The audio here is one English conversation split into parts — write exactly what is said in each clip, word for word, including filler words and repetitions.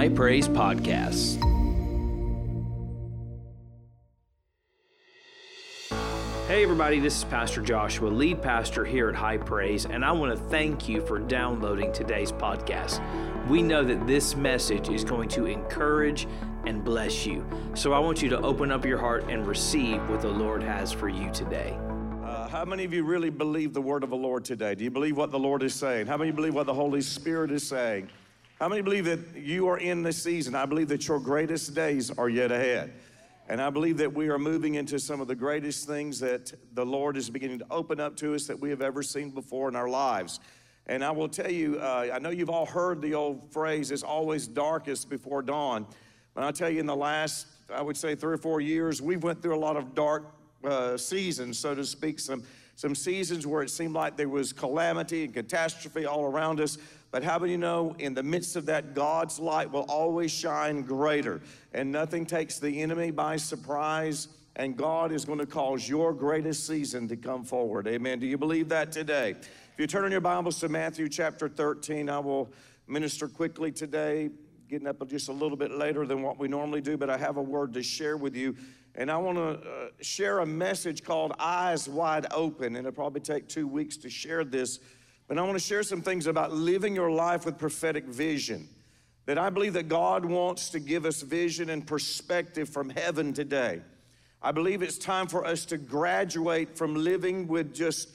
High Praise Podcast. Hey everybody, this is Pastor Joshua, lead pastor here at High Praise, and I want to thank you for downloading today's podcast. We know that this message is going to encourage and bless you, so I want you to open up your heart and receive what the Lord has for you today. Uh, how many of you really believe the word of the Lord today? Do you believe what the Lord is saying? How many believe what the Holy Spirit is saying? How many believe that you are in this season? I believe that your greatest days are yet ahead. And I believe that we are moving into some of the greatest things that the Lord is beginning to open up to us that we have ever seen before in our lives. And I will tell you, uh, I know you've all heard the old phrase, it's always darkest before dawn. But I'll tell you, in the last, I would say three or four years, we've went through a lot of dark uh, seasons, so to speak, some, some seasons where it seemed like there was calamity and catastrophe all around us. But how do you know, in the midst of that, God's light will always shine greater, and nothing takes the enemy by surprise, and God is going to cause your greatest season to come forward. Amen. Do you believe that today? If you turn in your Bibles to Matthew chapter thirteen, I will minister quickly today, getting up just a little bit later than what we normally do, but I have a word to share with you. And I want to uh, share a message called Eyes Wide Open, and it'll probably take two weeks to share this. But I want to share some things about living your life with prophetic vision, that I believe that God wants to give us vision and perspective from heaven today. I believe it's time for us to graduate from living with just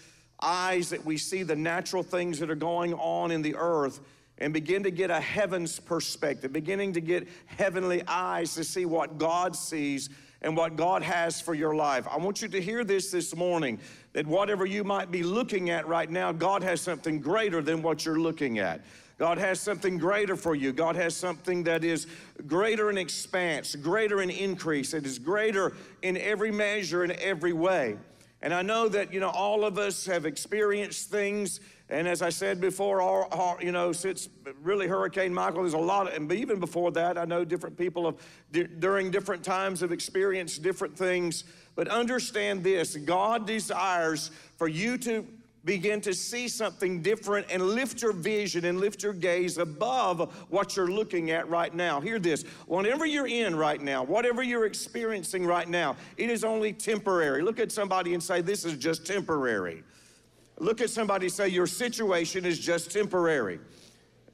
eyes that we see the natural things that are going on in the earth and begin to get a heaven's perspective, beginning to get heavenly eyes to see what God sees and what God has for your life. I want you to hear this this morning, that whatever you might be looking at right now, God has something greater than what you're looking at. God has something greater for you. God has something that is greater in expanse, greater in increase. It is greater in every measure, in every way. And I know that, you know, all of us have experienced things. And as I said before, all, all, you know, since really Hurricane Michael, there's a lot, of, and even before that, I know different people have, d- during different times have experienced different things. But understand this, God desires for you to begin to see something different and lift your vision and lift your gaze above what you're looking at right now. Hear this, whatever you're in right now, whatever you're experiencing right now, it is only temporary. Look at somebody and say, this is just temporary. Look at somebody and say, your situation is just temporary.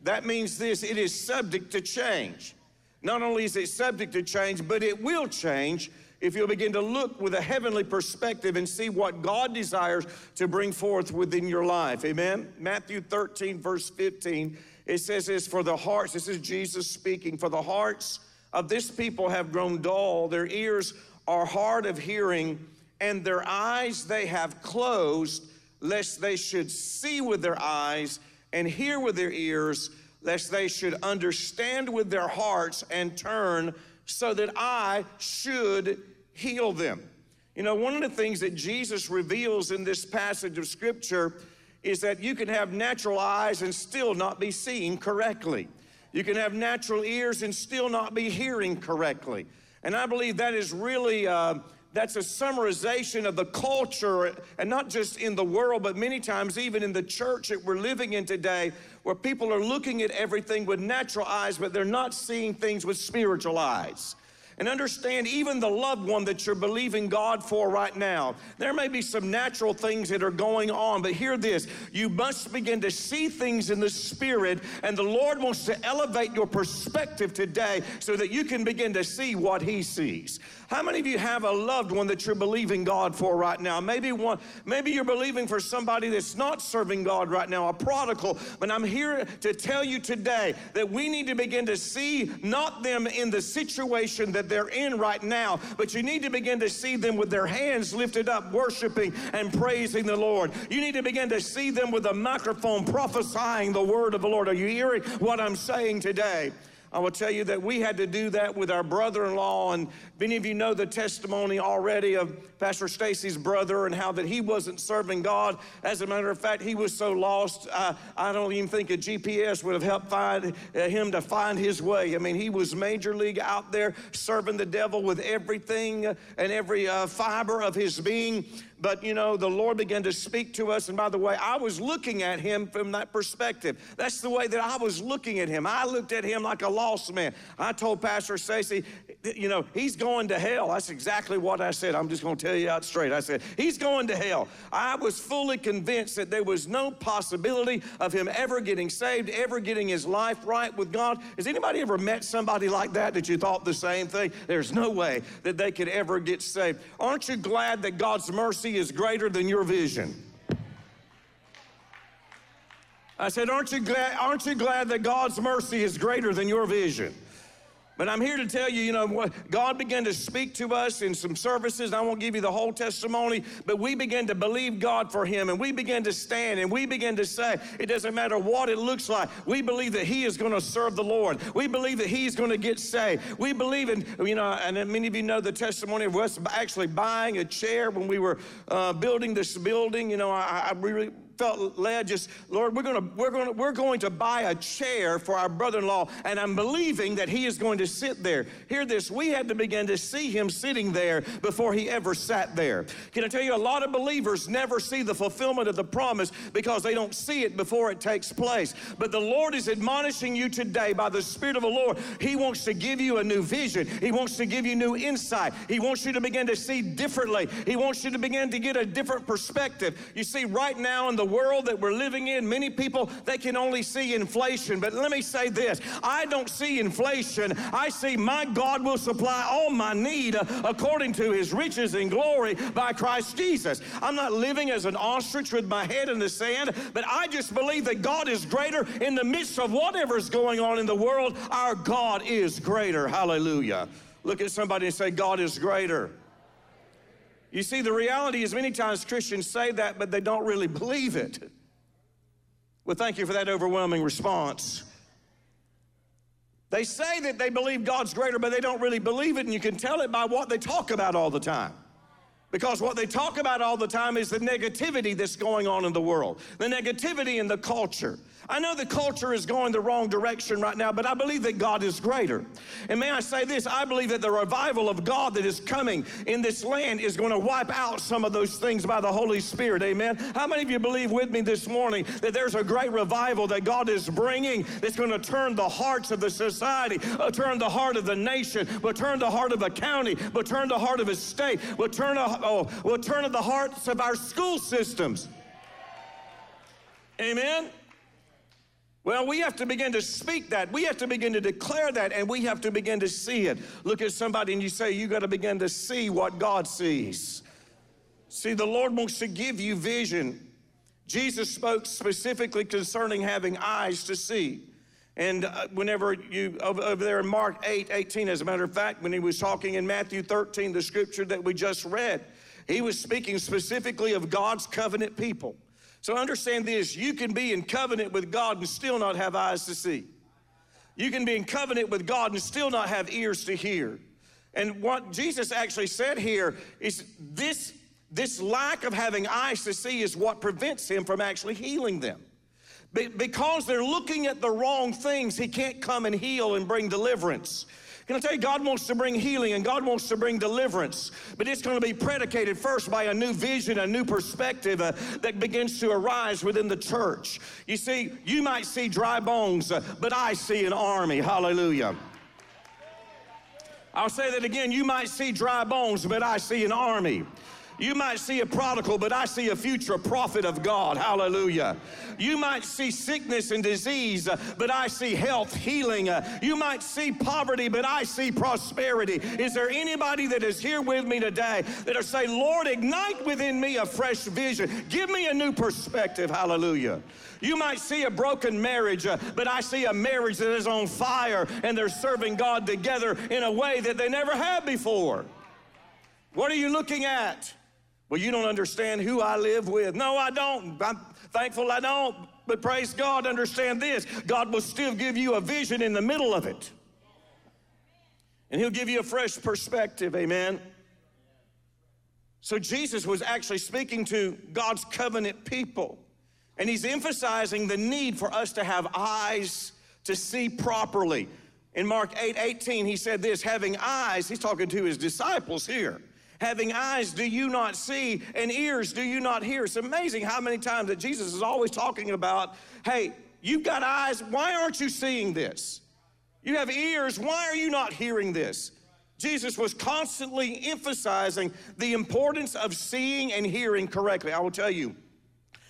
That means this, it is subject to change. Not only is it subject to change, but it will change if you'll begin to look with a heavenly perspective and see what God desires to bring forth within your life. Amen? Matthew thirteen, verse fifteen, it says this, for the hearts, this is Jesus speaking, for the hearts of this people have grown dull, their ears are hard of hearing, and their eyes they have closed, lest they should see with their eyes and hear with their ears, lest they should understand with their hearts and turn, so that I should heal them. You know, one of the things that Jesus reveals in this passage of Scripture is that you can have natural eyes and still not be seeing correctly. You can have natural ears and still not be hearing correctly. And I believe that is really... Uh, That's a summarization of the culture, and not just in the world, but many times even in the church that we're living in today, where people are looking at everything with natural eyes, but they're not seeing things with spiritual eyes. And understand, even the loved one that you're believing God for right now, there may be some natural things that are going on, but hear this, you must begin to see things in the Spirit, and the Lord wants to elevate your perspective today so that you can begin to see what He sees. How many of you have a loved one that you're believing God for right now? Maybe one, maybe you're believing for somebody that's not serving God right now, a prodigal, but I'm here to tell you today that we need to begin to see not them in the situation that they're in right now, but you need to begin to see them with their hands lifted up, worshiping and praising the Lord. You need to begin to see them with a microphone prophesying the word of the Lord. Are you hearing what I'm saying today? I will tell you that we had to do that with our brother-in-law, and many of you know the testimony already of Pastor Stacy's brother and how that he wasn't serving God. As a matter of fact, he was so lost, uh, I don't even think a G P S would have helped find uh, him to find his way. I mean, he was major league out there serving the devil with everything and every uh, fiber of his being. But, you know, the Lord began to speak to us. And by the way, I was looking at him from that perspective. That's the way that I was looking at him. I looked at him like a lost man. I told Pastor Stacy, you know, he's going to hell. That's exactly what I said. I'm just going to tell you out straight. I said, he's going to hell. I was fully convinced that there was no possibility of him ever getting saved, ever getting his life right with God. Has anybody ever met somebody like that that you thought the same thing? There's no way that they could ever get saved. Aren't you glad that God's mercy is greater than your vision? I said, aren't you glad, aren't you glad that God's mercy is greater than your vision? But I'm here to tell you, you know, what God began to speak to us in some services. I won't give you the whole testimony, but we began to believe God for him, and we began to stand, and we began to say, it doesn't matter what it looks like. We believe that he is going to serve the Lord. We believe that he's going to get saved. We believe in, you know, and many of you know the testimony of us actually buying a chair when we were uh, building this building. You know, I, I really... felt led, just, Lord, we're gonna, we're gonna, we're going to buy a chair for our brother-in-law, and I'm believing that he is going to sit there. Hear this, we had to begin to see him sitting there before he ever sat there. Can I tell you, a lot of believers never see the fulfillment of the promise because they don't see it before it takes place. But the Lord is admonishing you today by the Spirit of the Lord. He wants to give you a new vision. He wants to give you new insight. He wants you to begin to see differently. He wants you to begin to get a different perspective. You see, right now in the world that we're living in, many people, they can only see inflation. But let me say this, I don't see inflation. I see my God will supply all my need according to his riches and glory by Christ Jesus. I'm not living as an ostrich with my head in the sand, but I just believe that God is greater in the midst of whatever's going on in the world. Our God is greater. Hallelujah. Look at somebody and say, God is greater. You see, the reality is many times Christians say that, but they don't really believe it. Well, thank you for that overwhelming response. They say that they believe God's greater, but they don't really believe it, and you can tell it by what they talk about all the time. Because what they talk about all the time is the negativity that's going on in the world, the negativity in the culture. I know the culture is going the wrong direction right now, but I believe that God is greater. And may I say this, I believe that the revival of God that is coming in this land is going to wipe out some of those things by the Holy Spirit, amen? How many of you believe with me this morning that there's a great revival that God is bringing that's going to turn the hearts of the society, uh, turn the heart of the nation, will turn the heart of a county, will turn the heart of a state, will turn a Oh, we'll turn to the hearts of our school systems. Amen? Well, we have to begin to speak that. We have to begin to declare that, and we have to begin to see it. Look at somebody and you say, you got to begin to see what God sees. See, the Lord wants to give you vision. Jesus spoke specifically concerning having eyes to see. And whenever you, over there in Mark eight eighteen, as a matter of fact, when he was talking in Matthew thirteen, the scripture that we just read, he was speaking specifically of God's covenant people. So understand this, you can be in covenant with God and still not have eyes to see. You can be in covenant with God and still not have ears to hear. And what Jesus actually said here is this, this lack of having eyes to see is what prevents him from actually healing them. Because they're looking at the wrong things, he can't come and heal and bring deliverance. Can I tell you, God wants to bring healing and God wants to bring deliverance, but it's going to be predicated first by a new vision, a new perspective uh, that begins to arise within the church. You see, you might see dry bones, uh, but I see an army. Hallelujah. I'll say that again. You might see dry bones, but I see an army. You might see a prodigal, but I see a future prophet of God. Hallelujah. You might see sickness and disease, but I see health, healing. You might see poverty, but I see prosperity. Is there anybody that is here with me today that are saying, Lord, ignite within me a fresh vision. Give me a new perspective. Hallelujah. You might see a broken marriage, but I see a marriage that is on fire, and they're serving God together in a way that they never have before. What are you looking at? Well, you don't understand who I live with. No, I don't. I'm thankful I don't. But praise God, understand this. God will still give you a vision in the middle of it. And he'll give you a fresh perspective, amen? So Jesus was actually speaking to God's covenant people. And he's emphasizing the need for us to have eyes to see properly. In Mark eight eighteen, he said this, having eyes, he's talking to his disciples here. Having eyes, do you not see? And ears, do you not hear? It's amazing how many times that Jesus is always talking about, hey, you've got eyes, why aren't you seeing this? You have ears, why are you not hearing this? Jesus was constantly emphasizing the importance of seeing and hearing correctly. I will tell you,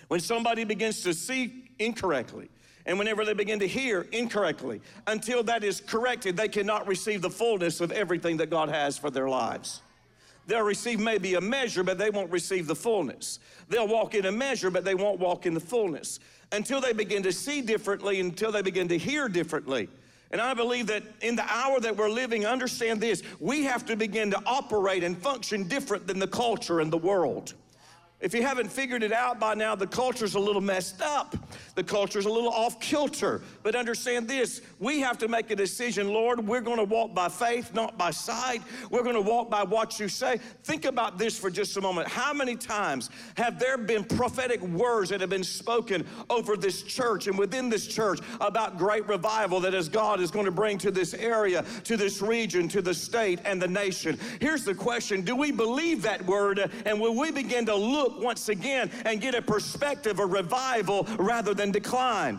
when somebody begins to see incorrectly, and whenever they begin to hear incorrectly, until that is corrected, they cannot receive the fullness of everything that God has for their lives. They'll receive maybe a measure, but they won't receive the fullness. They'll walk in a measure, but they won't walk in the fullness. Until they begin to see differently, until they begin to hear differently. And I believe that in the hour that we're living, understand this, we have to begin to operate and function different than the culture and the world. If you haven't figured it out by now, the culture's a little messed up. The culture's a little off kilter. But understand this, we have to make a decision, Lord, we're gonna walk by faith, not by sight. We're gonna walk by what you say. Think about this for just a moment. How many times have there been prophetic words that have been spoken over this church and within this church about great revival that as God is gonna bring to this area, to this region, to the state and the nation? Here's the question, do we believe that word, and will we begin to look once again and get a perspective of revival rather than decline?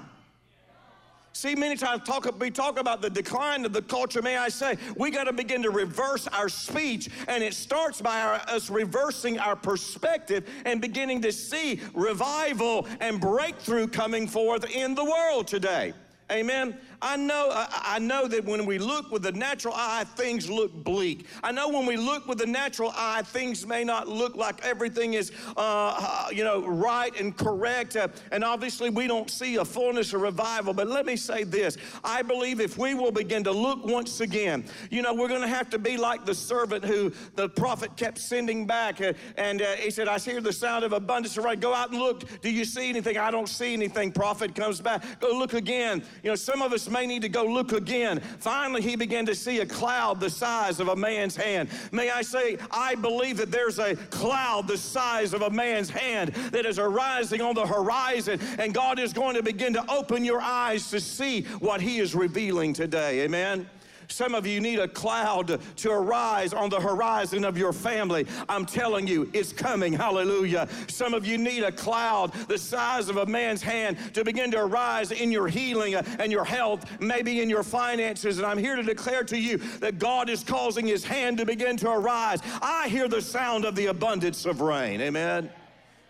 See, many times talk, we talk about the decline of the culture. May I say, we got to begin to reverse our speech, and it starts by our, us reversing our perspective and beginning to see revival and breakthrough coming forth in the world today. Amen. I know, I know that when we look with the natural eye, things look bleak. I know when we look with the natural eye, things may not look like everything is, uh, you know, right and correct. Uh, and obviously, we don't see a fullness of revival. But let me say this. I believe if we will begin to look once again, you know, we're going to have to be like the servant who the prophet kept sending back. Uh, and uh, he said, I hear the sound of abundance of rain. Go out and look. Do you see anything? I don't see anything. Prophet comes back. Go look again. You know, some of us may need to go look again. Finally, he began to see a cloud the size of a man's hand. May I say, I believe that there's a cloud the size of a man's hand that is arising on the horizon, and God is going to begin to open your eyes to see what he is revealing today. Amen. Some of you need a cloud to arise on the horizon of your family. I'm telling you, it's coming. Hallelujah. Some of you need a cloud the size of a man's hand to begin to arise in your healing and your health, maybe in your finances. And I'm here to declare to you that God is causing his hand to begin to arise. I hear the sound of the abundance of rain. Amen.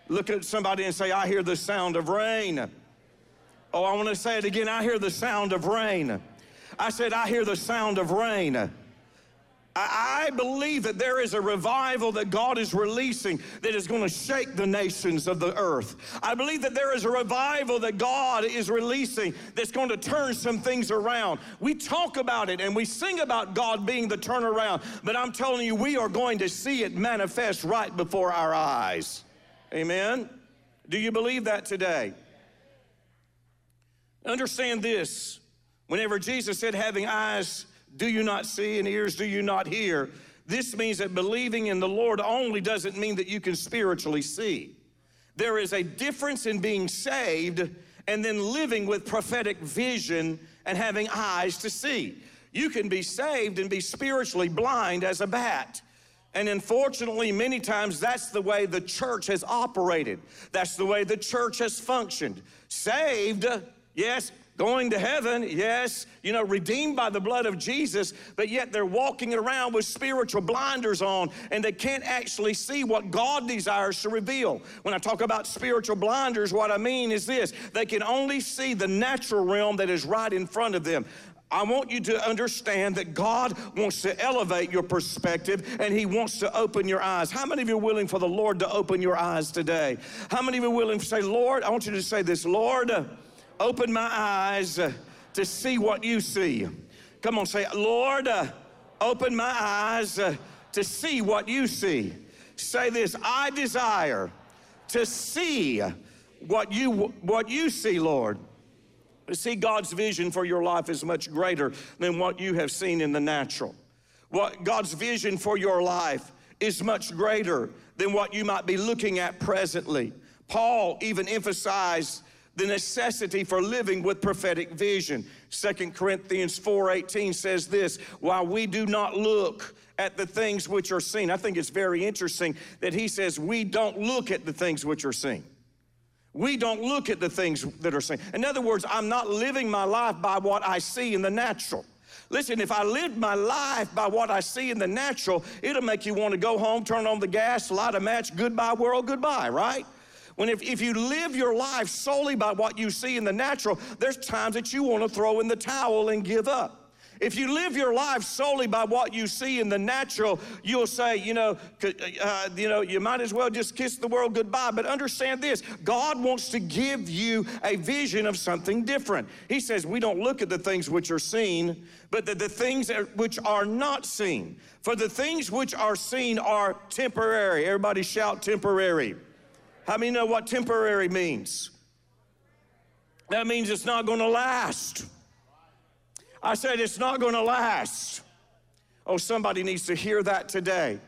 Look at somebody and say, I hear the sound of rain. Oh, I want to say it again. I hear the sound of rain. I said, I hear the sound of rain. I believe that there is a revival that God is releasing that is going to shake the nations of the earth. I believe that there is a revival that God is releasing that's going to turn some things around. We talk about it and we sing about God being the turnaround, but I'm telling you, we are going to see it manifest right before our eyes. Amen? Do you believe that today? Understand this. Whenever Jesus said, having eyes, do you not see, and ears, do you not hear? This means that believing in the Lord only doesn't mean that you can spiritually see. There is a difference in being saved and then living with prophetic vision and having eyes to see. You can be saved and be spiritually blind as a bat. And unfortunately, many times that's the way the church has operated. That's the way the church has functioned. Saved, yes. Going to heaven, yes, you know, redeemed by the blood of Jesus, but yet they're walking around with spiritual blinders on, and they can't actually see what God desires to reveal. When I talk about spiritual blinders, what I mean is this. They can only see the natural realm that is right in front of them. I want you to understand that God wants to elevate your perspective, and he wants to open your eyes. How many of you are willing for the Lord to open your eyes today? How many of you are willing to say, Lord, I want you to say this, Lord, open my eyes to see what you see. Come on, say, Lord, uh, open my eyes uh, to see what you see. Say this, I desire to see what you, what you see, Lord. See, God's vision for your life is much greater than what you have seen in the natural. What God's vision for your life is much greater than what you might be looking at presently. Paul even emphasized the necessity for living with prophetic vision. Second Corinthians four eighteen says this, while we do not look at the things which are seen. I think it's very interesting that he says we don't look at the things which are seen. We don't look at the things that are seen. In other words, I'm not living my life by what I see in the natural. Listen, if I lived my life by what I see in the natural, it'll make you want to go home, turn on the gas, light a match, goodbye world, goodbye, right? When if, if you live your life solely by what you see in the natural, there's times that you want to throw in the towel and give up. If you live your life solely by what you see in the natural, you'll say, you know, uh, you know, you might as well just kiss the world goodbye. But understand this, God wants to give you a vision of something different. He says, we don't look at the things which are seen, but the, the things that, which are not seen. For the things which are seen are temporary. Everybody shout temporary. How many know what temporary means? That means it's not going to last. I said, it's not going to last. Oh, somebody needs to hear that today.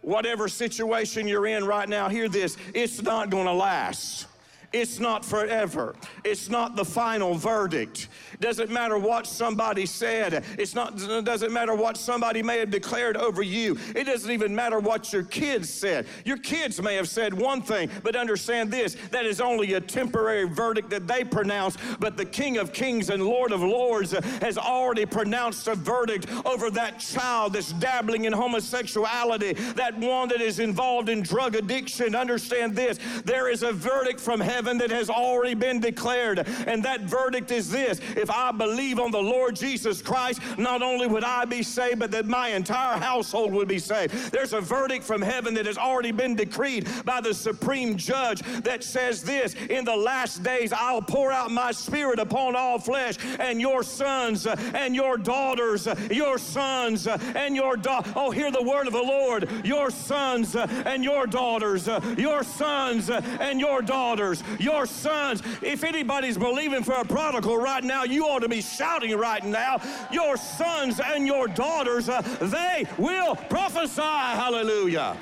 Whatever situation you're in right now, hear this. It's not going to last. It's not forever. It's not the final verdict. Doesn't matter what somebody said. It's not, it doesn't matter what somebody may have declared over you. It doesn't even matter what your kids said. Your kids may have said one thing, but understand this, that is only a temporary verdict that they pronounce, but the King of Kings and Lord of Lords has already pronounced a verdict over that child that's dabbling in homosexuality, that one that is involved in drug addiction. Understand this, there is a verdict from heaven that has already been declared, and that verdict is this: if I believe on the Lord Jesus Christ, not only would I be saved, but that my entire household would be saved. There's a verdict from heaven that has already been decreed by the supreme judge that says this: in the last days I'll pour out my spirit upon all flesh, and your sons and your daughters, your sons and your daughters, oh, hear the word of the Lord, your sons and your daughters, your sons and your daughters, your sons. If anybody's believing for a prodigal right now, you ought to be shouting right now. Your sons and your daughters, uh, they will prophesy. Hallelujah.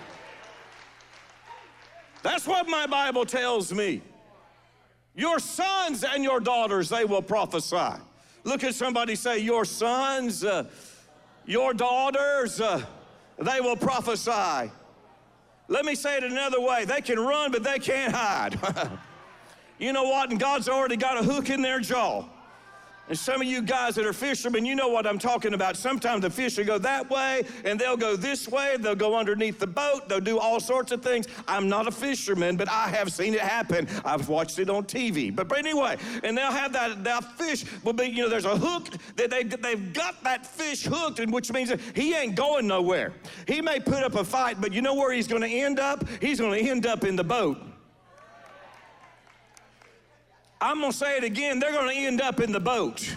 That's what my Bible tells me. Your sons and your daughters, they will prophesy. Look at somebody, say, your sons, uh, your daughters, uh, they will prophesy. Let me say it another way. They can run, but they can't hide. You know what? And God's already got a hook in their jaw. And some of you guys that are fishermen, you know what I'm talking about. Sometimes the fish will go that way, and they'll go this way, and they'll go underneath the boat. They'll do all sorts of things. I'm not a fisherman, but I have seen it happen. I've watched it on T V. But, but anyway, and they'll have that, that fish will be, you know, there's a hook that they, they've got that fish hooked, and which means he ain't going nowhere. He may put up a fight, but you know where he's going to end up? He's going to end up in the boat. I'm going to say it again, they're going to end up in the boat.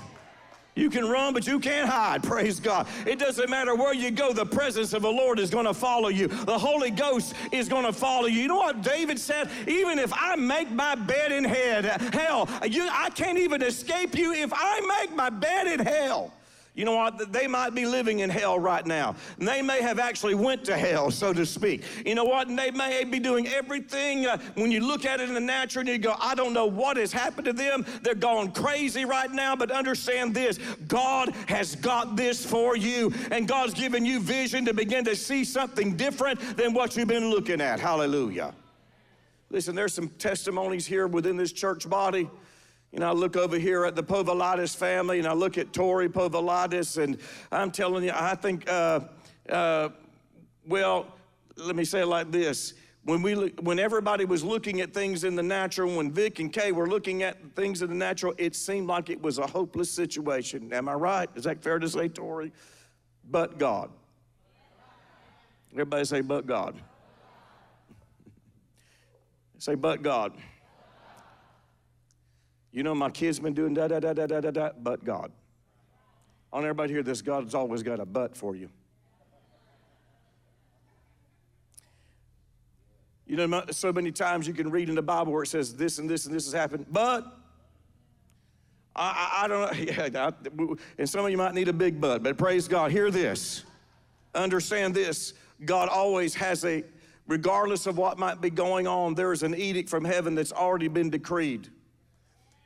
You can run, but you can't hide, praise God. It doesn't matter where you go, the presence of the Lord is going to follow you. The Holy Ghost is going to follow you. You know what David said? Even if I make my bed in hell, you, I can't even escape you if I make my bed in hell. You know what? They might be living in hell right now. And they may have actually went to hell, so to speak. You know what? And they may be doing everything. Uh, when you look at it in the natural and you go, I don't know what has happened to them. They're going crazy right now. But understand this, God has got this for you. And God's given you vision to begin to see something different than what you've been looking at. Hallelujah. Listen, there's some testimonies here within this church body. You know, I look over here at the Povolitis family, and I look at Torrey Povolitis, and I'm telling you, I think, uh, uh, well, let me say it like this. When, we, when everybody was looking at things in the natural, when Vic and Kay were looking at things in the natural, it seemed like it was a hopeless situation. Am I right? Is that fair to say, Torrey? But God. Everybody say, but God. Say, but God. You know, my kids been doing da-da-da-da-da-da-da, but God. I want everybody to hear this. God's always got a but for you. You know, so many times you can read in the Bible where it says this and this and this has happened, but I, I, I don't know. Yeah, I, and some of you might need a big but, but praise God. Hear this. Understand this. God always has a, regardless of what might be going on, there is an edict from heaven that's already been decreed.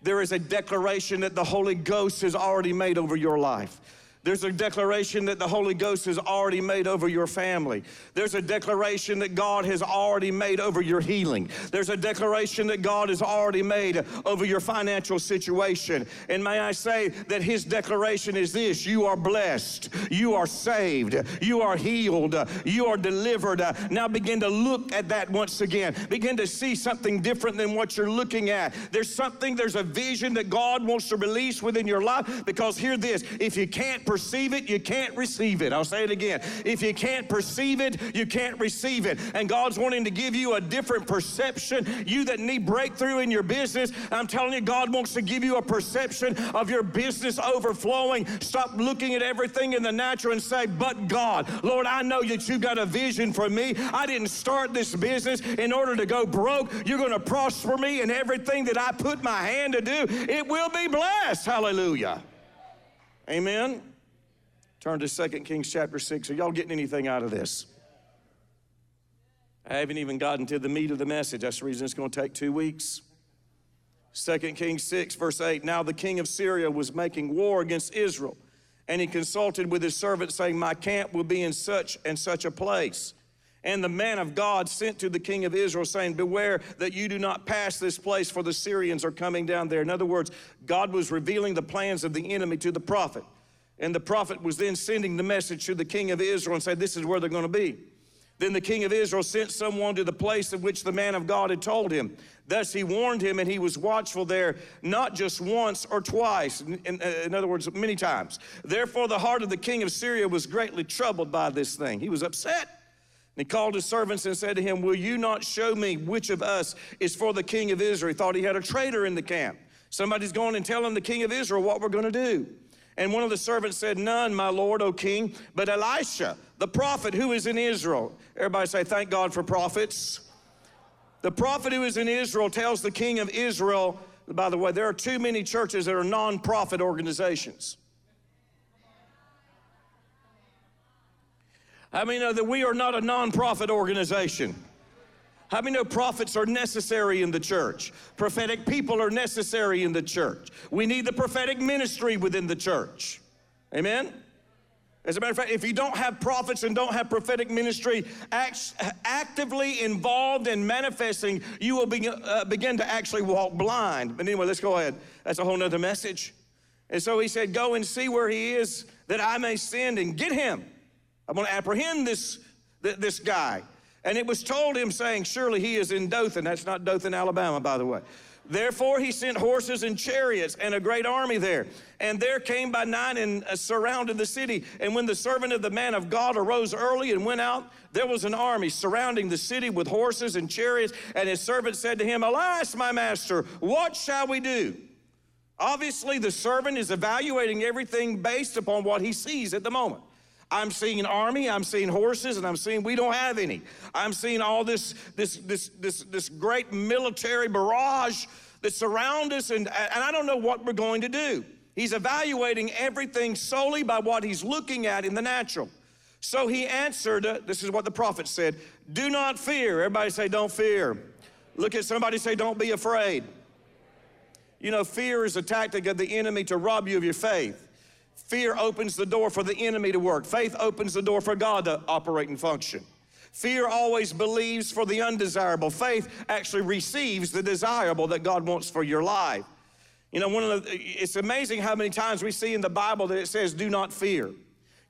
There is a declaration that the Holy Ghost has already made over your life. There's a declaration that the Holy Ghost has already made over your family. There's a declaration that God has already made over your healing. There's a declaration that God has already made over your financial situation. And may I say that his declaration is this: you are blessed, you are saved, you are healed, you are delivered. Now begin to look at that once again. Begin to see something different than what you're looking at. There's something, there's a vision that God wants to release within your life, because hear this, if you can't perceive it, you can't receive it. I'll say it again. If you can't perceive it, you can't receive it. And God's wanting to give you a different perception. You that need breakthrough in your business, I'm telling you, God wants to give you a perception of your business overflowing. Stop looking at everything in the natural and say, but God, Lord, I know that you've got a vision for me. I didn't start this business in order to go broke. You're going to prosper me in everything that I put my hand to do. It will be blessed. Hallelujah. Amen. Turn to Second Kings chapter six. Are y'all getting anything out of this? I haven't even gotten to the meat of the message. That's the reason it's going to take two weeks. Second Kings six, verse eight. Now the king of Syria was making war against Israel, and he consulted with his servant, saying, my camp will be in such and such a place. And the man of God sent to the king of Israel, saying, beware that you do not pass this place, for the Syrians are coming down there. In other words, God was revealing the plans of the enemy to the prophet. And the prophet was then sending the message to the king of Israel and said, this is where they're going to be. Then the king of Israel sent someone to the place of which the man of God had told him. Thus he warned him, and he was watchful there, not just once or twice, in, in, in other words, many times. Therefore the heart of the king of Syria was greatly troubled by this thing. He was upset. And he called his servants and said to him, will you not show me which of us is for the king of Israel? He thought he had a traitor in the camp. Somebody's going and telling the king of Israel what we're going to do. And one of the servants said, none, my lord, O king, but Elisha, the prophet who is in Israel. Everybody say, thank God for prophets. The prophet who is in Israel tells the king of Israel, by the way, there are too many churches that are non-profit organizations. How many know that we are not a non-profit organization? How many know prophets are necessary in the church? Prophetic people are necessary in the church. We need the prophetic ministry within the church. Amen? As a matter of fact, if you don't have prophets and don't have prophetic ministry act, actively involved in manifesting, you will be, uh, begin to actually walk blind. But anyway, let's go ahead. That's a whole nother message. And so he said, go and see where he is, that I may send and get him. I'm going to apprehend this, th- this guy. And it was told him, saying, surely he is in Dothan. That's not Dothan, Alabama, by the way. Therefore he sent horses and chariots and a great army there. And there came by night and uh, surrounded the city. And when the servant of the man of God arose early and went out, there was an army surrounding the city with horses and chariots. And his servant said to him, alas, my master, what shall we do? Obviously, the servant is evaluating everything based upon what he sees at the moment. I'm seeing an army, I'm seeing horses, and I'm seeing we don't have any. I'm seeing all this this this this this great military barrage that surrounds us, and, and I don't know what we're going to do. He's evaluating everything solely by what he's looking at in the natural. So he answered, uh, this is what the prophet said, do not fear. Everybody say, don't fear. Look at somebody, say, don't be afraid. You know, fear is a tactic of the enemy to rob you of your faith. Fear opens the door for the enemy to work. Faith opens the door for God to operate and function. Fear always believes for the undesirable. Faith actually receives the desirable that God wants for your life. You know, one of the, it's amazing how many times we see in the Bible that it says, do not fear.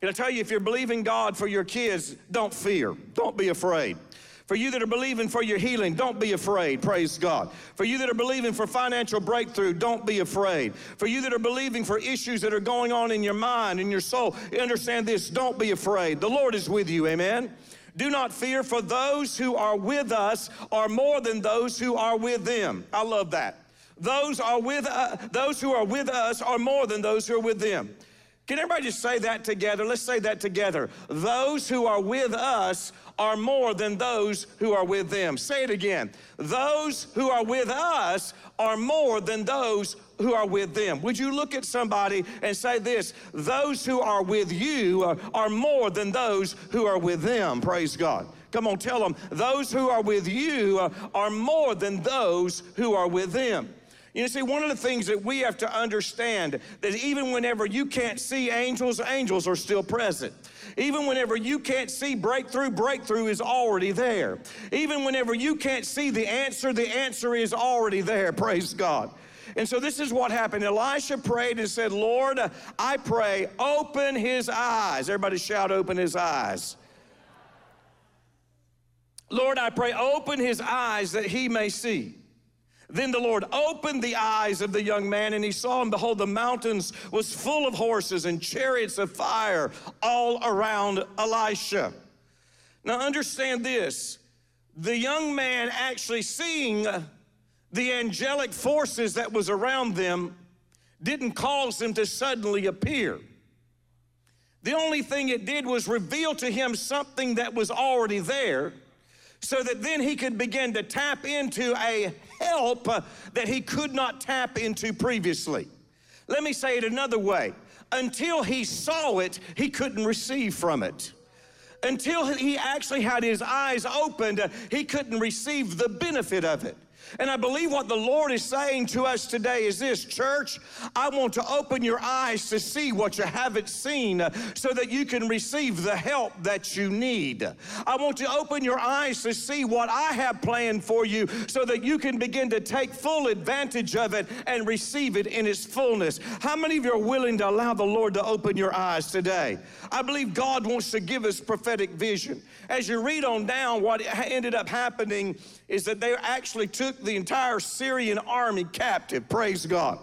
Can I tell you, if you're believing God for your kids, don't fear. Don't be afraid. For you that are believing for your healing, don't be afraid, praise God. For you that are believing for financial breakthrough, don't be afraid. For you that are believing for issues that are going on in your mind, in your soul, understand this, don't be afraid. The Lord is with you, amen? Do not fear, for those who are with us are more than those who are with them. I love that. Those are with uh, those who are with us are more than those who are with them. Can everybody just say that together? Let's say that together. Those who are with us are more than those who are with them. Say it again. Those who are with us are more than those who are with them. Would you look at somebody and say this? Those who are with you are, are more than those who are with them. Praise God. Come on, tell them. Those who are with you are, are more than those who are with them. You see, one of the things that we have to understand that even whenever you can't see angels, angels are still present. Even whenever you can't see breakthrough, breakthrough is already there. Even whenever you can't see the answer, the answer is already there. Praise God. And so this is what happened. Elisha prayed and said, Lord, I pray, open his eyes. Everybody shout, open his eyes. Lord, I pray, open his eyes that he may see. Then the Lord opened the eyes of the young man, and he saw, and behold, the mountains was full of horses and chariots of fire all around Elisha. Now understand this. The young man actually seeing the angelic forces that was around them didn't cause them to suddenly appear. The only thing it did was reveal to him something that was already there, so that then he could begin to tap into a help that he could not tap into previously. Let me say it another way. Until he saw it, he couldn't receive from it. Until he actually had his eyes opened, he couldn't receive the benefit of it. And I believe what the Lord is saying to us today is this, church, I want to open your eyes to see what you haven't seen so that you can receive the help that you need. I want to open your eyes to see what I have planned for you so that you can begin to take full advantage of it and receive it in its fullness. How many of you are willing to allow the Lord to open your eyes today? I believe God wants to give us prophetic vision. As you read on down, what ended up happening is that they actually took the entire Syrian army captive, praise God.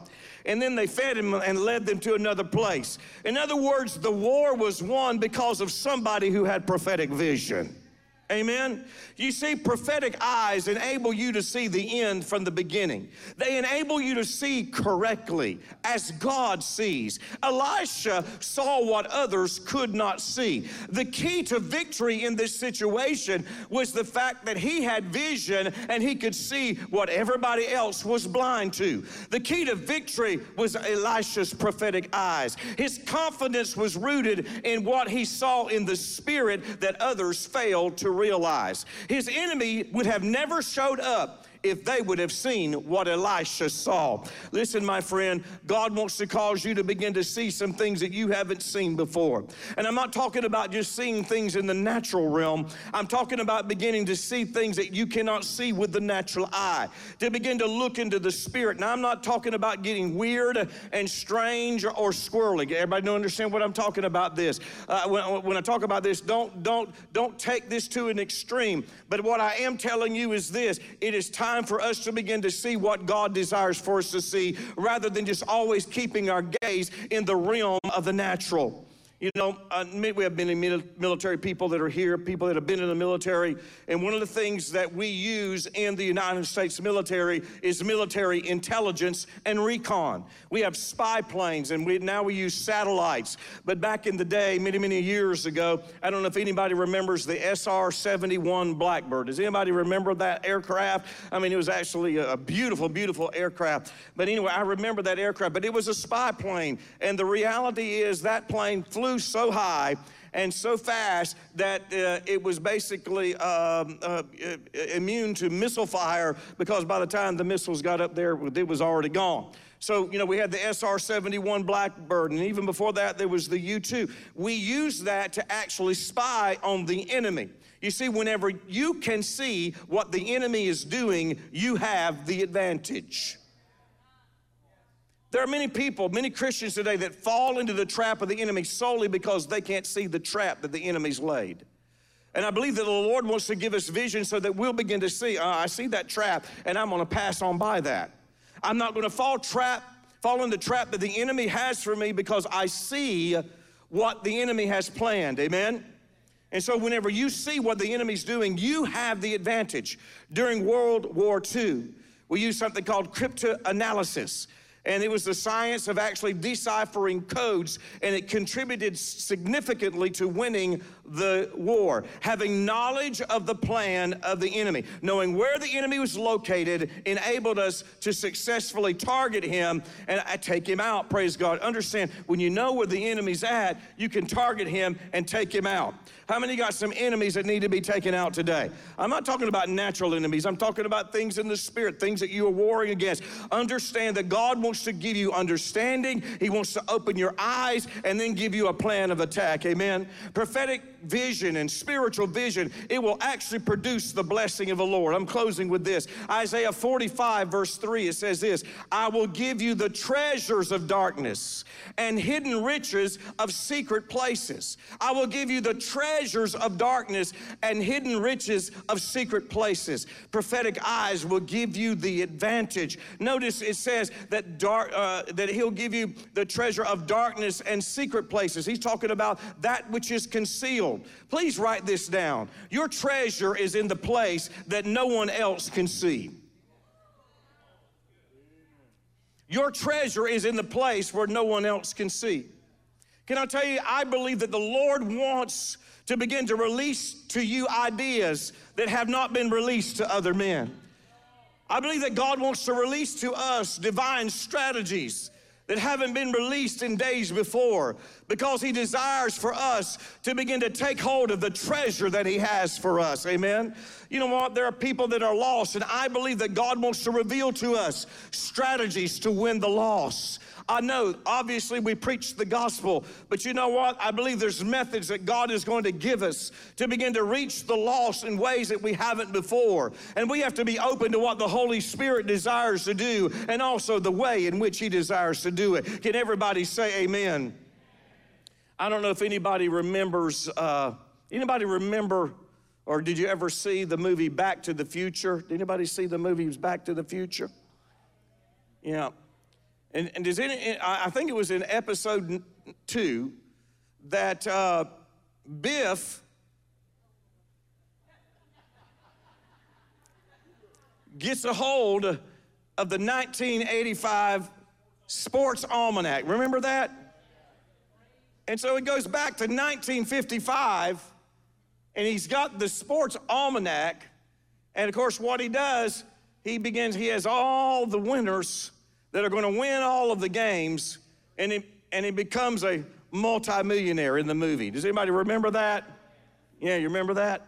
And then they fed him and led them to another place. In other words, the war was won because of somebody who had prophetic vision. Amen. You see, prophetic eyes enable you to see the end from the beginning. They enable you to see correctly as God sees. Elisha saw what others could not see. The key to victory in this situation was the fact that he had vision and he could see what everybody else was blind to. The key to victory was Elisha's prophetic eyes. His confidence was rooted in what he saw in the spirit that others failed to read. Realize his enemy would have never showed up if they would have seen what Elisha saw. Listen, my friend, God wants to cause you to begin to see some things that you haven't seen before. And I'm not talking about just seeing things in the natural realm. I'm talking about beginning to see things that you cannot see with the natural eye, to begin to look into the spirit. Now, I'm not talking about getting weird and strange or squirrely. Everybody don't understand what I'm talking about this. Uh, when, when I talk about this, don't, don't, don't take this to an extreme. But what I am telling you is this. It is time Time for us to begin to see what God desires for us to see rather than just always keeping our gaze in the realm of the natural. You know, we have many military people that are here, people that have been in the military, and one of the things that we use in the United States military is military intelligence and recon. We have spy planes, and we, now we use satellites. But back in the day, many, many years ago, I don't know if anybody remembers the S R seventy-one Blackbird. Does anybody remember that aircraft? I mean, it was actually a beautiful, beautiful aircraft. But anyway, I remember that aircraft, but it was a spy plane, and the reality is that plane flew so high and so fast that uh, it was basically um, uh, immune to missile fire, because by the time the missiles got up there, it was already gone. So, you know, we had the S R seventy-one Blackbird, and even before that, there was the U two. We used that to actually spy on the enemy. You see, whenever you can see what the enemy is doing, you have the advantage. There are many people, many Christians today that fall into the trap of the enemy solely because they can't see the trap that the enemy's laid. And I believe that the Lord wants to give us vision so that we'll begin to see, oh, I see that trap, and I'm gonna pass on by that. I'm not gonna fall trap, fall in the trap that the enemy has for me, because I see what the enemy has planned, amen? And so whenever you see what the enemy's doing, you have the advantage. During World War Two, we used something called cryptanalysis. and it was the science of actually deciphering codes, and it contributed significantly to winning the war. Having knowledge of the plan of the enemy, knowing where the enemy was located, enabled us to successfully target him and take him out, praise God. Understand, when you know where the enemy's at, you can target him and take him out. How many got some enemies that need to be taken out today? I'm not talking about natural enemies. I'm talking about things in the spirit, things that you are warring against. Understand that God wants to give you understanding. He wants to open your eyes and then give you a plan of attack, amen? Prophetic vision and spiritual vision, it will actually produce the blessing of the Lord. I'm closing with this. Isaiah forty-five verse three, it says this, I will give you the treasures of darkness and hidden riches of secret places. I will give you the treasures of darkness and hidden riches of secret places. Prophetic eyes will give you the advantage. Notice it says that dark, uh, that he'll give you the treasure of darkness and secret places. He's talking about that which is concealed. Please write this down. Your treasure is in the place that no one else can see. Your treasure is in the place where no one else can see. Can I tell you, I believe that the Lord wants to begin to release to you ideas that have not been released to other men. I believe that God wants to release to us divine strategies that haven't been released in days before, because he desires for us to begin to take hold of the treasure that he has for us, amen? You know what, there are people that are lost, and I believe that God wants to reveal to us strategies to win the loss. I know, obviously, we preach the gospel, but you know what? I believe there's methods that God is going to give us to begin to reach the lost in ways that we haven't before. And we have to be open to what the Holy Spirit desires to do, and also the way in which he desires to do it. Can everybody say amen? I don't know if anybody remembers, uh, anybody remember, or did you ever see the movie Back to the Future? Did anybody see the movie Back to the Future? Yeah. And, and does any, I think it was in episode two that uh, Biff gets a hold of the nineteen eighty-five sports almanac. Remember that? And so it goes back to nineteen fifty-five, and he's got the sports almanac. And of course, what he does, he begins, he has all the winners that are going to win all of the games, and he, and he becomes a multimillionaire in the movie. Does anybody remember that? Yeah, you remember that?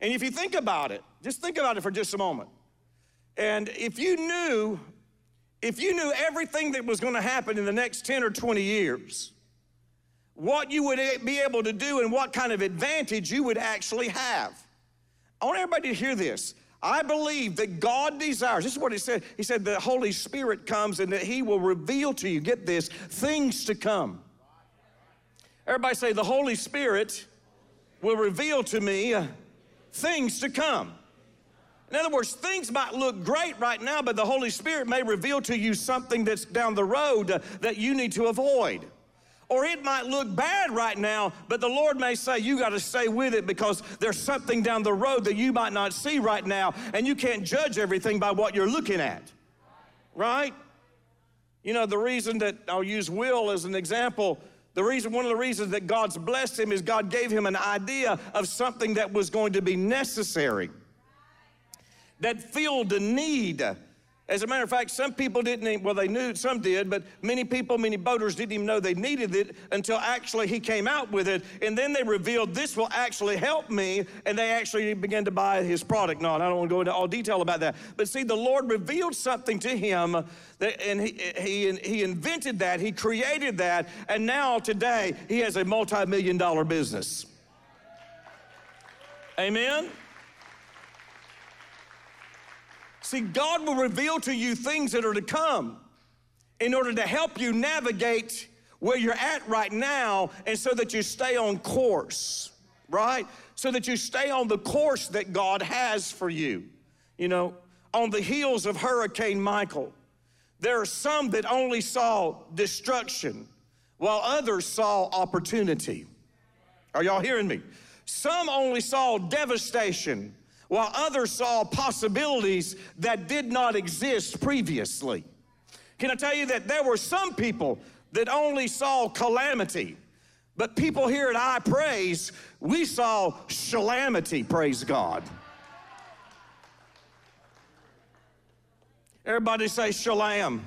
And if you think about it, just think about it for just a moment. And if you knew, if you knew everything that was going to happen in the next ten or twenty years, what you would be able to do and what kind of advantage you would actually have. I want everybody to hear this. I believe that God desires, this is what he said, he said the Holy Spirit comes and that he will reveal to you, get this, things to come. Everybody say, the Holy Spirit will reveal to me things to come. In other words, things might look great right now, but the Holy Spirit may reveal to you something that's down the road that you need to avoid. Or it might look bad right now, but the Lord may say, you got to stay with it, because there's something down the road that you might not see right now, and you can't judge everything by what you're looking at, right? You know, the reason that I'll use Will as an example, the reason, one of the reasons that God's blessed him is God gave him an idea of something that was going to be necessary, that filled the need. As a matter of fact, some people didn't even, well, they knew, some did, but many people, many boaters didn't even know they needed it until actually he came out with it, and then they revealed, this will actually help me, and they actually began to buy his product. No, and I don't want to go into all detail about that. But see, the Lord revealed something to him, that, and he, he, he invented that, he created that, and now today he has a multi-million dollar business. Amen? See, God will reveal to you things that are to come in order to help you navigate where you're at right now, and so that you stay on course, right? So that you stay on the course that God has for you. You know, on the heels of Hurricane Michael, there are some that only saw destruction while others saw opportunity. Are y'all hearing me? Some only saw devastation while others saw possibilities that did not exist previously. Can I tell you that there were some people that only saw calamity, but people here at High Praise, we saw shalamity, praise God. Everybody say shalom.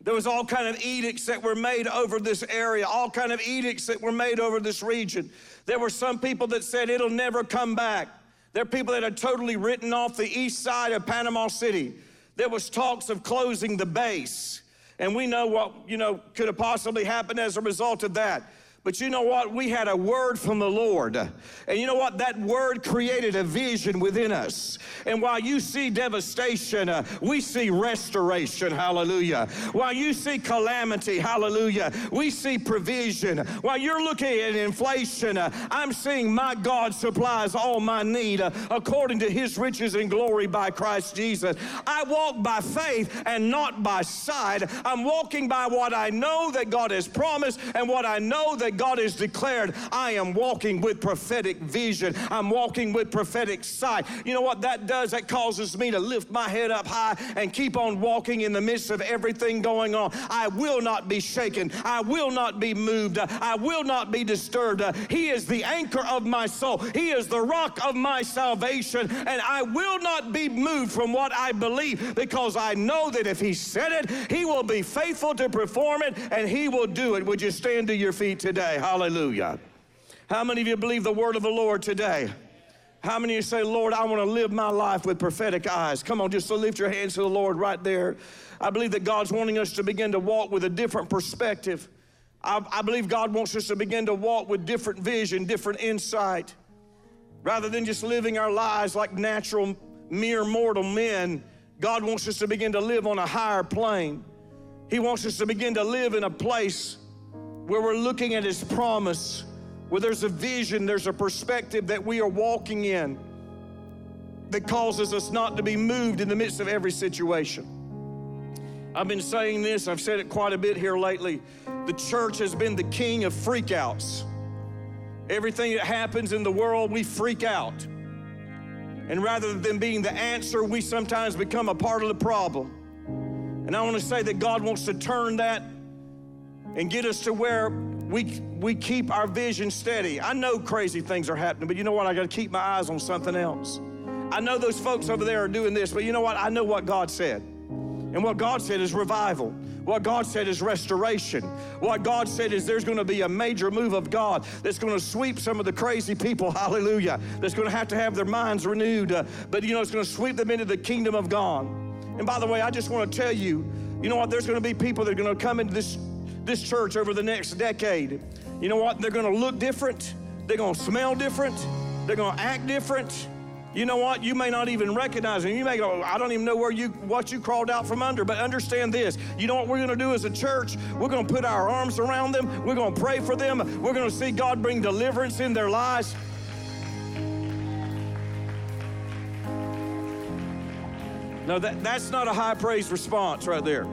There was all kind of edicts that were made over this area, all kind of edicts that were made over this region. There were some people that said it'll never come back. There are people that had totally written off the east side of Panama City. There was talks of closing the base. And we know what, you know, could have possibly happened as a result of that. But you know what? We had a word from the Lord. And you know what? That word created a vision within us. And while you see devastation, uh, we see restoration, hallelujah. While you see calamity, hallelujah, we see provision. While you're looking at inflation, uh, I'm seeing my God supplies all my need uh, according to his riches and glory by Christ Jesus. I walk by faith and not by sight. I'm walking by what I know that God has promised and what I know that God has declared. I am walking with prophetic vision. I'm walking with prophetic sight. You know what that does? That causes me to lift my head up high and keep on walking in the midst of everything going on. I will not be shaken. I will not be moved. I will not be disturbed. He is the anchor of my soul. He is the rock of my salvation, and I will not be moved from what I believe, because I know that if he said it, he will be faithful to perform it, and he will do it. Would you stand to your feet today? Hallelujah. How many of you believe the word of the Lord today? How many of you say, Lord, I want to live my life with prophetic eyes? Come on, just so lift your hands to the Lord right there. I believe that God's wanting us to begin to walk with a different perspective. I, I believe God wants us to begin to walk with different vision, different insight. Rather than just living our lives like natural, mere mortal men, God wants us to begin to live on a higher plane. He wants us to begin to live in a place where we're looking at his promise, where there's a vision, there's a perspective that we are walking in that causes us not to be moved in the midst of every situation. I've been saying this, I've said it quite a bit here lately. The church has been the king of freakouts. Everything that happens in the world, we freak out. And rather than being the answer, we sometimes become a part of the problem. And I want to say that God wants to turn that and get us to where we we keep our vision steady. I know crazy things are happening, but you know what? I got to keep my eyes on something else. I know those folks over there are doing this, but you know what? I know what God said. And what God said is revival. What God said is restoration. What God said is there's going to be a major move of God that's going to sweep some of the crazy people, hallelujah, that's going to have to have their minds renewed. Uh, but, you know, it's going to sweep them into the kingdom of God. And by the way, I just want to tell you, you know what? There's going to be people that are going to come into this This church over the next decade. You know what? They're gonna look different. They're gonna smell different. They're gonna act different. You know what? You may not even recognize them. You may go, I don't even know where you, what you crawled out from under, but understand this. You know what we're gonna do as a church? We're gonna put our arms around them. We're gonna pray for them. We're gonna see God bring deliverance in their lives. No, that, that's not a high praise response right there.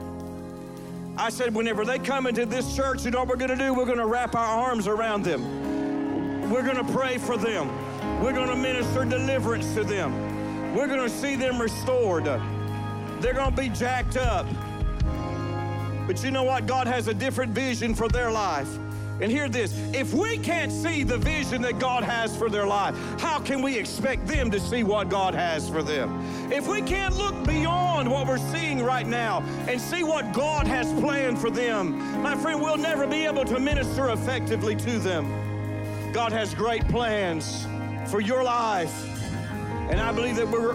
I said, whenever they come into this church, you know what we're gonna do? We're gonna wrap our arms around them. We're gonna pray for them. We're gonna minister deliverance to them. We're gonna see them restored. They're gonna be jacked up. But you know what? God has a different vision for their life. And hear this, if we can't see the vision that God has for their life, how can we expect them to see what God has for them? If we can't look beyond what we're seeing right now and see what God has planned for them, my friend, we'll never be able to minister effectively to them. God has great plans for your life. And I believe that we're,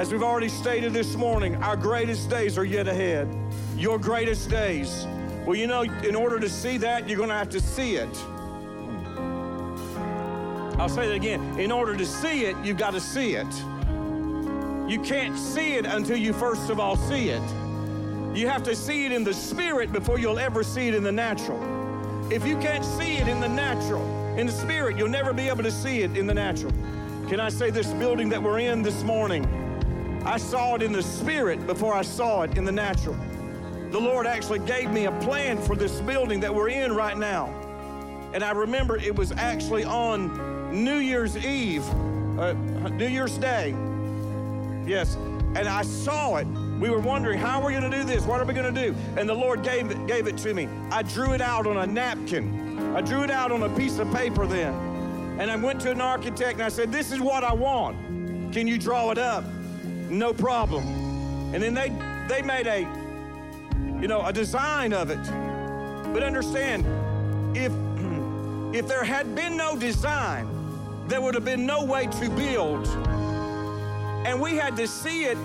as we've already stated this morning, our greatest days are yet ahead. Your greatest days. Well, you know, in order to see that, you're going to have to see it. I'll say that again. In order to see it, you've got to see it. You can't see it until you first of all see it. You have to see it in the spirit before you'll ever see it in the natural. If you can't see it in the natural, in the spirit, you'll never be able to see it in the natural. Can I say this building that we're in this morning, I saw it in the spirit before I saw it in the natural. The Lord actually gave me a plan for this building that we're in right now. And I remember it was actually on New Year's Eve, uh, New Year's Day. Yes, and I saw it We were wondering, how are we going to do this? What are we going to do? And the Lord gave it, gave it to me. I drew it out on a napkin. I drew it out on a piece of paper then. And I went to an architect and I said, this is what I want. Can you draw it up? No problem. And then they they made a, you know, a design of it. But understand, if if there had been no design, there would have been no way to build. And we had to see it,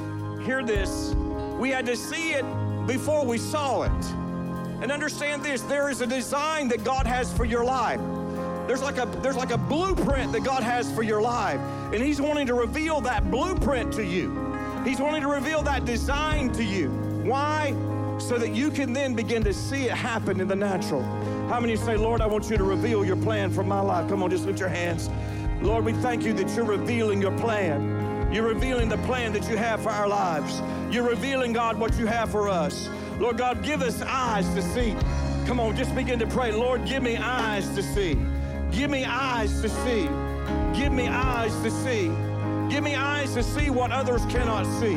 hear this, we had to see it before we saw it. And understand this, there is a design that God has for your life. There's like a there's like a blueprint that God has for your life, and he's wanting to reveal that blueprint to you. He's wanting to reveal that design to you. Why? So that you can then begin to see it happen in the natural. How many say, Lord, I want you to reveal your plan for my life? Come on, just lift your hands. Lord, we thank you that you're revealing your plan. You're revealing the plan that you have for our lives. You're revealing, God, what you have for us. Lord God, give us eyes to see. Come on, just begin to pray. Lord, give me eyes to see. Give me eyes to see. Give me eyes to see. Give me eyes to see what others cannot see.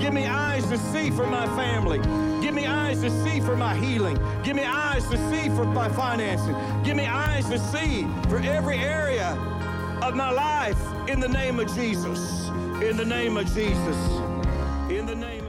Give me eyes to see for my family. Give me eyes to see for my healing. Give me eyes to see for my finances. Give me eyes to see for every area of my life in the name of Jesus. In the name of Jesus. In the name of